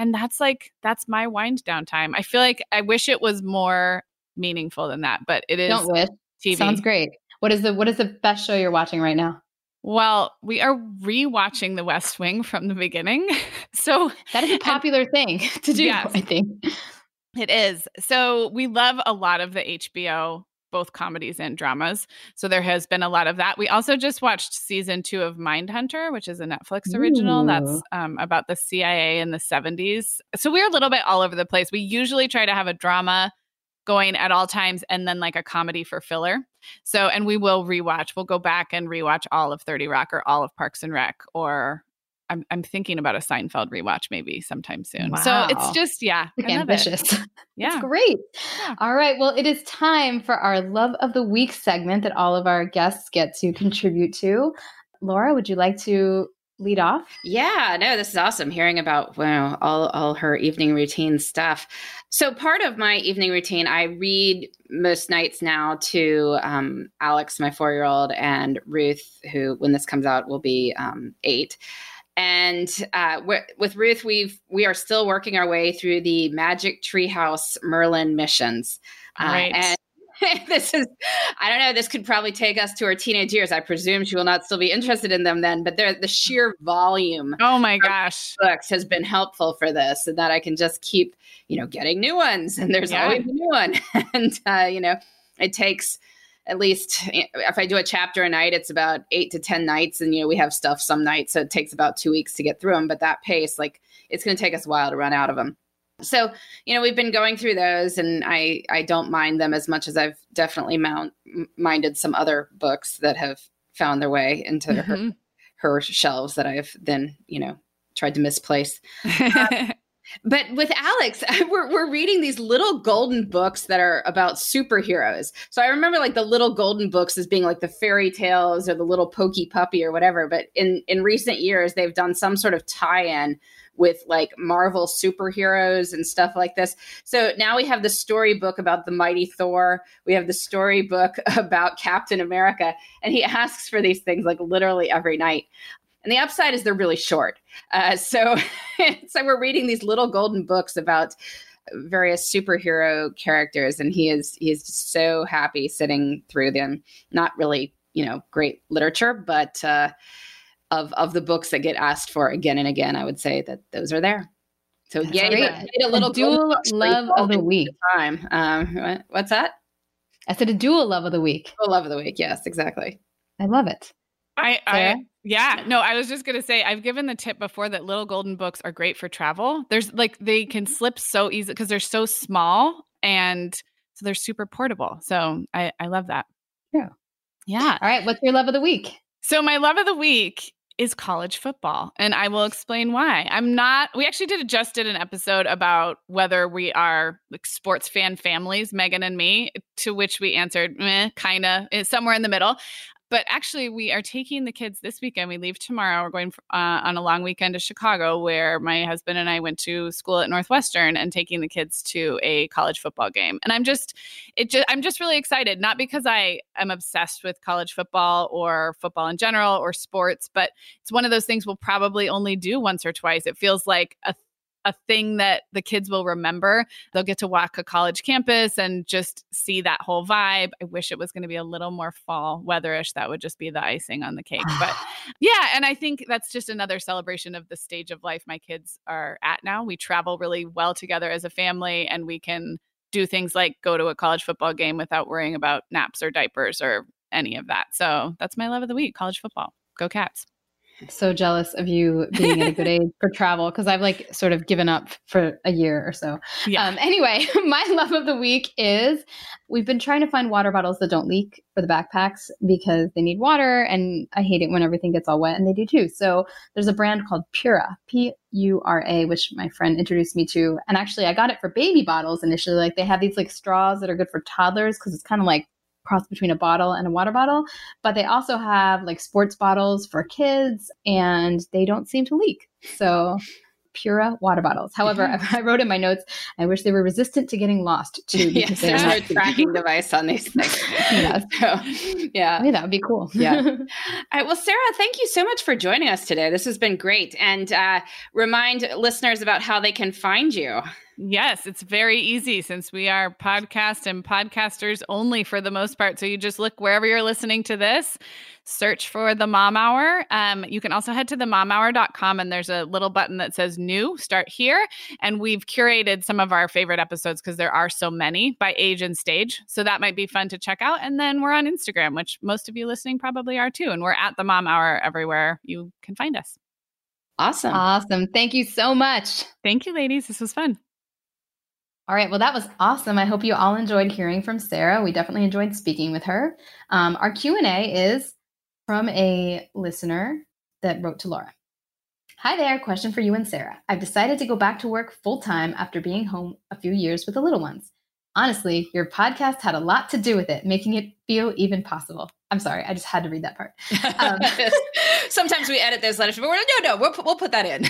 And that's like, that's my wind down time. I feel like I wish it was more meaningful than that, but it is. Don't wish. T V. Sounds great. What is the, what is the best show you're watching right now? Well, we are rewatching The West Wing from the beginning. So that is a popular and, thing to do. Yes, I think it is. So we love a lot of the H B O, both comedies and dramas. So there has been a lot of that. We also just watched season two of Mindhunter, which is a Netflix original. Ooh. That's um, about the C I A in the seventies. So we're a little bit all over the place. We usually try to have a drama going at all times and then like a comedy for filler. So, and we will rewatch. We'll go back and rewatch all of thirty Rock or all of Parks and Rec, or I'm I'm thinking about a Seinfeld rewatch maybe sometime soon. Wow. So it's just, yeah. It's ambitious. It. Yeah. It's great. Yeah. All right. Well, it is time for our Love of the Week segment that all of our guests get to contribute to. Laura, would you like to lead off? Yeah, no, this is awesome hearing about, well, all, all her evening routine stuff. So part of my evening routine, I read most nights now to um, Alex, my four-year-old, and Ruth, who when this comes out will be um, eight. And uh, with Ruth, we've we are still working our way through the Magic Treehouse Merlin missions. Right. Uh, and this is, I don't know, this could probably take us to her teenage years. I presume she will not still be interested in them then, but the sheer volume. Oh my gosh. Books has been helpful for this, and that I can just keep, you know, getting new ones, and there's yeah. always a new one. And, uh, you know, it takes at least if I do a chapter a night, it's about eight to ten nights. And, you know, we have stuff some nights, so it takes about two weeks to get through them. But that pace, like, it's going to take us a while to run out of them. So, you know, we've been going through those, and I, I don't mind them as much as I've definitely mount, minded some other books that have found their way into mm-hmm. her, her shelves that I've then, you know, tried to misplace. Um, But with Alex, we're we're reading these little golden books that are about superheroes. So I remember like the little golden books as being like the fairy tales or the little pokey puppy or whatever. But in, in recent years, they've done some sort of tie-in with like Marvel superheroes and stuff like this. So now we have the storybook about the mighty Thor. We have the storybook about Captain America. And he asks for these things like literally every night. And the upside is they're really short. Uh, so, so we're reading these little golden books about various superhero characters, and he is he is just so happy sitting through them. Not really, you know, great literature, but uh, of of the books that get asked for again and again, I would say that those are there. So yeah, a little a dual love of the week. Time. Um, what's that? I said a dual love of the week. Dual love of the week. Yes, exactly. I love it. I, I yeah, no, I was just going to say, I've given the tip before that little golden books are great for travel. There's like, they can slip so easy because they're so small, and so they're super portable. So I, I love that. Yeah. Yeah. All right. What's your love of the week? So my love of the week is college football, and I will explain why. I'm not, we actually did just did an episode about whether we are like sports fan families, Megan and me, to which we answered, meh, kind of, somewhere in the middle. But actually, we are taking the kids this weekend. We leave tomorrow. We're going uh, on a long weekend to Chicago, where my husband and I went to school at Northwestern, and taking the kids to a college football game. And I'm just, it just, I'm just really excited. Not because I am obsessed with college football or football in general or sports, but it's one of those things we'll probably only do once or twice. It feels like a a thing that the kids will remember. They'll get to walk a college campus and just see that whole vibe. I wish it was going to be a little more fall weatherish. That would just be the icing on the cake. But yeah, and I think that's just another celebration of the stage of life my kids are at now. We travel really well together as a family, and we can do things like go to a college football game without worrying about naps or diapers or any of that. So that's my love of the week, college football. Go Cats. So jealous of you being at a good age for travel, because I've like sort of given up for a year or so. Yeah. Um, anyway, my love of the week is we've been trying to find water bottles that don't leak for the backpacks because they need water, and I hate it when everything gets all wet, and they do too. So there's a brand called Pura, P U R A, which my friend introduced me to. And actually I got it for baby bottles initially. Like they have these like straws that are good for toddlers because it's kind of like cross between a bottle and a water bottle, but they also have like sports bottles for kids, and they don't seem to leak. So Pura water bottles. However, I wrote in my notes, I wish they were resistant to getting lost too. Because yes, there's no tracking device on these things. Yeah, so, yeah. yeah, that would be cool. Yeah. All right. Well, Sarah, thank you so much for joining us today. This has been great. And uh, remind listeners about how they can find you. Yes, it's very easy since we are podcast and podcasters only for the most part. So you just look wherever you're listening to this, search for The Mom Hour. Um, you can also head to the mom hour dot com, and there's a little button that says new, start here. And we've curated some of our favorite episodes because there are so many by age and stage. So that might be fun to check out. And then we're on Instagram, which most of you listening probably are too. And we're at The Mom Hour everywhere you can find us. Awesome. Awesome. Thank you so much. Thank you, ladies. This was fun. All right. Well, that was awesome. I hope you all enjoyed hearing from Sarah. We definitely enjoyed speaking with her. Um, our Q and A is from a listener that wrote to Laura. Hi there. Question for you and Sarah. I've decided to go back to work full time after being home a few years with the little ones. Honestly, your podcast had a lot to do with it, making it feel even possible. I'm sorry. I just had to read that part. Um, Sometimes we edit those letters, but we're like, no, no, we'll put, we'll put that in.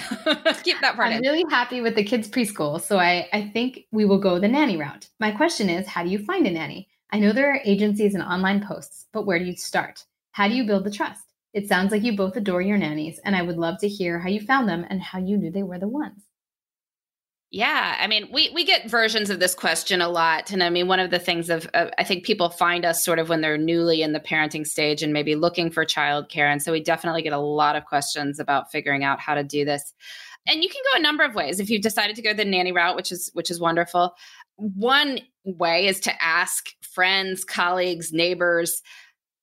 Keep that part I'm in. I'm really happy with the kids' preschool, so I, I think we will go the nanny route. My question is, how do you find a nanny? I know there are agencies and online posts, but where do you start? How do you build the trust? It sounds like you both adore your nannies, and I would love to hear how you found them and how you knew they were the ones. Yeah. I mean, we, we get versions of this question a lot. And I mean, one of the things of, of, I think people find us sort of when they're newly in the parenting stage and maybe looking for childcare. And so we definitely get a lot of questions about figuring out how to do this. And you can go a number of ways. If you've decided to go the nanny route, which is, which is wonderful. One way is to ask friends, colleagues, neighbors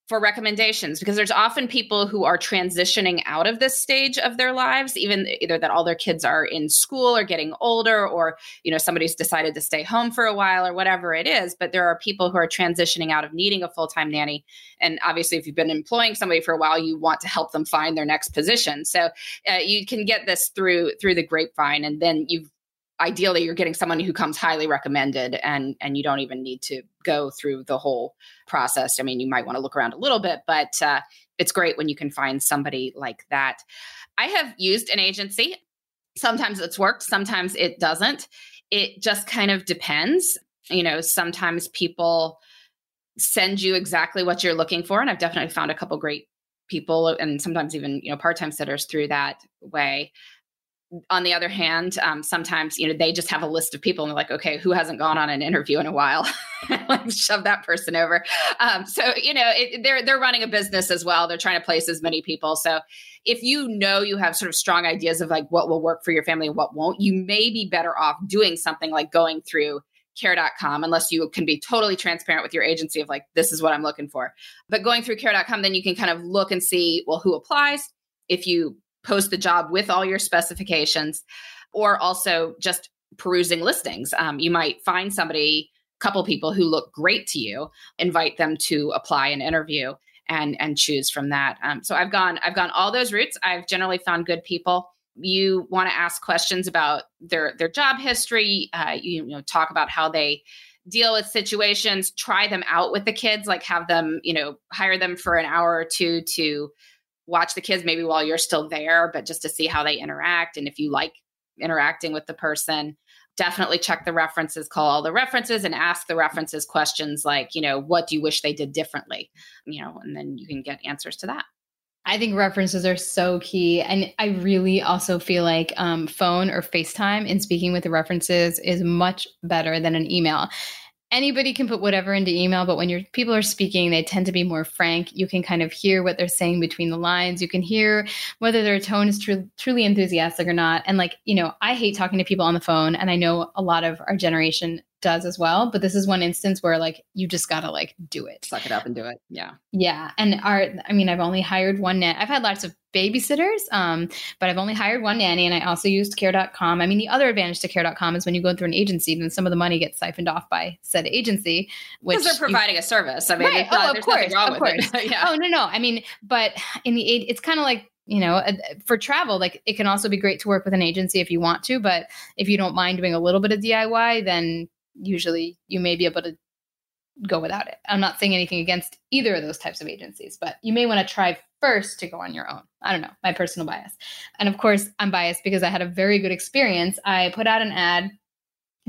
for recommendations, because there's often people who are transitioning out of this stage of their lives, even either that all their kids are in school or getting older, or, you know, somebody's decided to stay home for a while or whatever it is. But there are people who are transitioning out of needing a full-time nanny. And obviously, if you've been employing somebody for a while, you want to help them find their next position. So uh, you can get this through, through the grapevine. And then you've, ideally, you're getting someone who comes highly recommended, and and you don't even need to go through the whole process. I mean, you might want to look around a little bit, but uh, it's great when you can find somebody like that. I have used an agency. Sometimes it's worked. Sometimes it doesn't. It just kind of depends. You know, sometimes people send you exactly what you're looking for. And I've definitely found a couple great people, and sometimes even, you know, part-time sitters through that way. On the other hand, um, sometimes, you know, they just have a list of people and they're like, okay, who hasn't gone on an interview in a while? Like, shove that person over. Um, so, you know, it, they're, they're running a business as well. They're trying to place as many people. So if you know you have sort of strong ideas of like what will work for your family and what won't, you may be better off doing something like going through care dot com, unless you can be totally transparent with your agency of like, this is what I'm looking for. But going through care dot com, then you can kind of look and see, well, who applies? If you post the job with all your specifications, or also just perusing listings. Um, you might find somebody, a couple people who look great to you, invite them to apply and interview, and and choose from that. Um, so I've gone, I've gone all those routes. I've generally found good people. You want to ask questions about their their job history. Uh, you, you know, talk about how they deal with situations, try them out with the kids, like have them, you know, hire them for an hour or two to watch the kids maybe while you're still there, but just to see how they interact. And if you like interacting with the person, definitely check the references, call all the references and ask the references questions like, you know, what do you wish they did differently? You know, and then you can get answers to that. I think references are so key. And I really also feel like um, phone or FaceTime and speaking with the references is much better than an email. Anybody can put whatever into email, but when your people are speaking, they tend to be more frank. You can kind of hear what they're saying between the lines. You can hear whether their tone is tr- truly enthusiastic or not. And like, you know, I hate talking to people on the phone, and I know a lot of our generation does as well. But this is one instance where like, you just got to like do it. Suck it up and do it. Yeah. Yeah. And our, I mean, I've only hired one net. I've had lots of babysitters, um, but I've only hired one nanny, and I also used care dot com. I mean, the other advantage to care dot com is when you go through an agency, then some of the money gets siphoned off by said agency. Because they're providing you, a service. I mean, right. not, oh, there's course, nothing wrong with course. it. yeah. Oh, no, no. I mean, but in the aid, it's kind of like, you know, for travel, like it can also be great to work with an agency if you want to, but if you don't mind doing a little bit of D I Y, then usually you may be able to go without it. I'm not saying anything against either of those types of agencies, but you may want to try first to go on your own. I don't know, my personal bias. And of course, I'm biased because I had a very good experience. I put out an ad,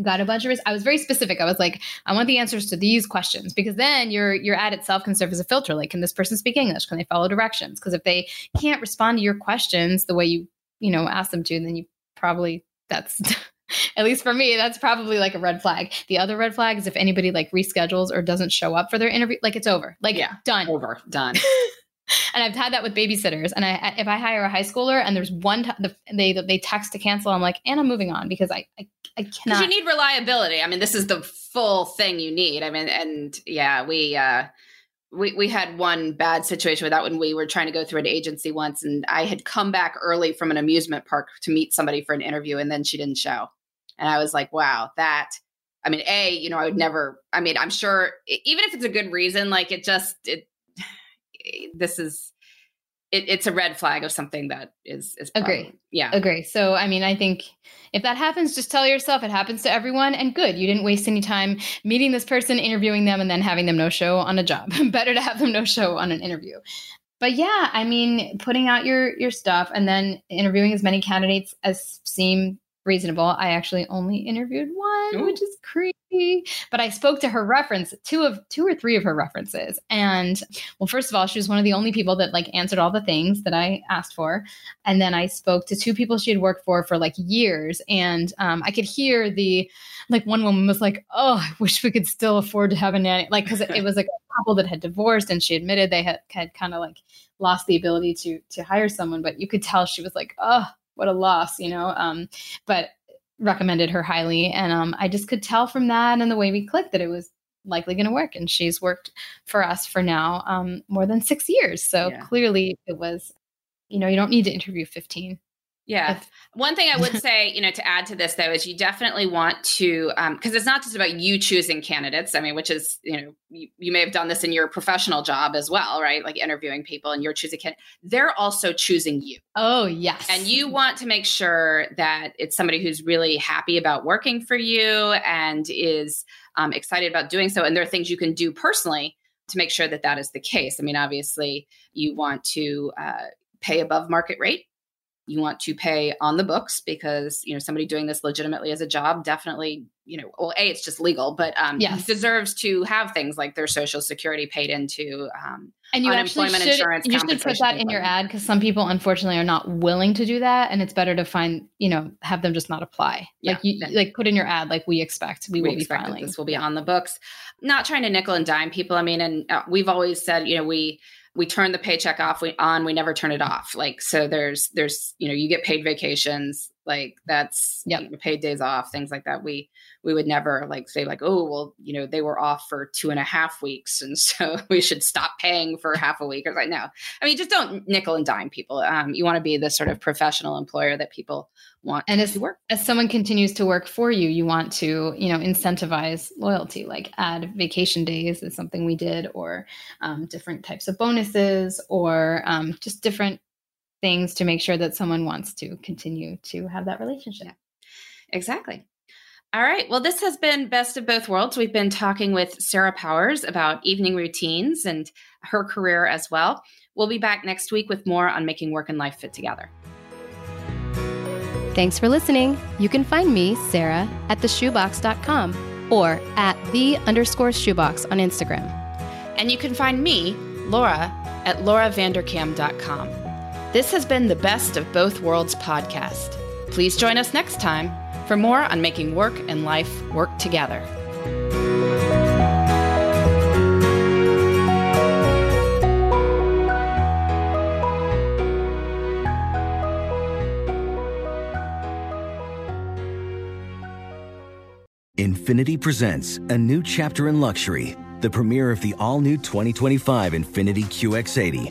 got a bunch of, res- I was very specific. I was like, I want the answers to these questions, because then your, your ad itself can serve as a filter. Like, can this person speak English? Can they follow directions? Because if they can't respond to your questions the way you, you know, ask them to, then you probably, that's... At least for me, that's probably like a red flag. The other red flag is if anybody like reschedules or doesn't show up for their interview, like it's over, like yeah, done, over, done. And I've had that with babysitters. And I, if I hire a high schooler and there's one, t- the, they they text to cancel, I'm like, and I'm moving on because I I, I cannot. You need reliability. I mean, this is the full thing you need. I mean, and yeah, we uh, we we had one bad situation with that when we were trying to go through an agency once, and I had come back early from an amusement park to meet somebody for an interview, and then she didn't show. And I was like, wow, that, I mean, A, you know, I would never, I mean, I'm sure, even if it's a good reason, like it just, it, this is, it, it's a red flag of something that is, is probably, agree. Yeah. Agree. So, I mean, I think if that happens, just tell yourself it happens to everyone, and good. You didn't waste any time meeting this person, interviewing them, and then having them no show on a job. Better to have them no show on an interview. But yeah, I mean, putting out your, your stuff and then interviewing as many candidates as seem reasonable. I actually only interviewed one, Ooh. which is creepy, but I spoke to her reference, two of two or three of her references. And well, first of all, she was one of the only people that like answered all the things that I asked for. And then I spoke to two people she had worked for for like years. And um, I could hear the, like one woman was like, oh, I wish we could still afford to have a nanny. Like, cause it was like a couple that had divorced, and she admitted they had, had kind of like lost the ability to, to hire someone, but you could tell she was like, oh, what a loss, you know, um, but recommended her highly. And um, I just could tell from that and the way we clicked that it was likely going to work. And she's worked for us for now um, more than six years. So yeah. Clearly it was, you know, you don't need to interview fifteen. Yeah. If- One thing I would say, you know, to add to this, though, is you definitely want to, um, because it's not just about you choosing candidates. I mean, which is, you know, you, you may have done this in your professional job as well, right? Like interviewing people and you're choosing candidates. They're also choosing you. Oh, yes. And you want to make sure that it's somebody who's really happy about working for you and is um, excited about doing so. And there are things you can do personally to make sure that that is the case. I mean, obviously, you want to uh, pay above market rate. You want to pay on the books because, you know, somebody doing this legitimately as a job definitely, you know, well, A, it's just legal, but um, yes. deserves to have things like their Social Security paid into, um, and you unemployment actually should, insurance. You should put that in your ad because some people, unfortunately, are not willing to do that. And it's better to find, you know, have them just not apply. Yeah. Like, you, like put in your ad, like we expect, we, we will expect be filing. This will be on the books. Not trying to nickel and dime people. I mean, and uh, we've always said, you know, we... we turn the paycheck off we on, we never turn it off. Like, so there's, there's, you know, you get paid vacations, like that's yep. you know, paid days off, things like that. We, we would never like say like, oh, well, you know, they were off for two and a half weeks. And so we should stop paying for half a week. Or like, no, I mean, just don't nickel and dime people. Um, you want to be the sort of professional employer that people want and to as, work. As someone continues to work for you, you want to, you know, incentivize loyalty, like add vacation days is something we did, or um, different types of bonuses, or um, just different things to make sure that someone wants to continue to have that relationship. Yeah, exactly. All right. Well, this has been Best of Both Worlds. We've been talking with Sarah Powers about evening routines and her career as well. We'll be back next week with more on making work and life fit together. Thanks for listening. You can find me, Sarah, at the shoebox dot com or at the underscore shoebox on Instagram. And you can find me, Laura, at laura vanderkam dot com. This has been the Best of Both Worlds podcast. Please join us next time for more on making work and life work together. Infinity presents a new chapter in luxury, the premiere of the all-new twenty twenty-five Infinity Q X eighty,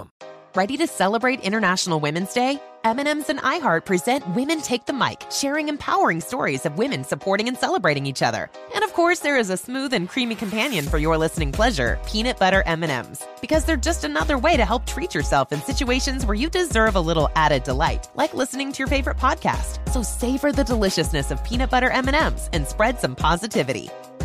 Ready to celebrate International Women's Day? M and M's and iHeart present Women Take the Mic, sharing empowering stories of women supporting and celebrating each other. And of course, there is a smooth and creamy companion for your listening pleasure, Peanut Butter M and M's, because they're just another way to help treat yourself in situations where you deserve a little added delight, like listening to your favorite podcast. So savor the deliciousness of Peanut Butter M and M's and spread some positivity.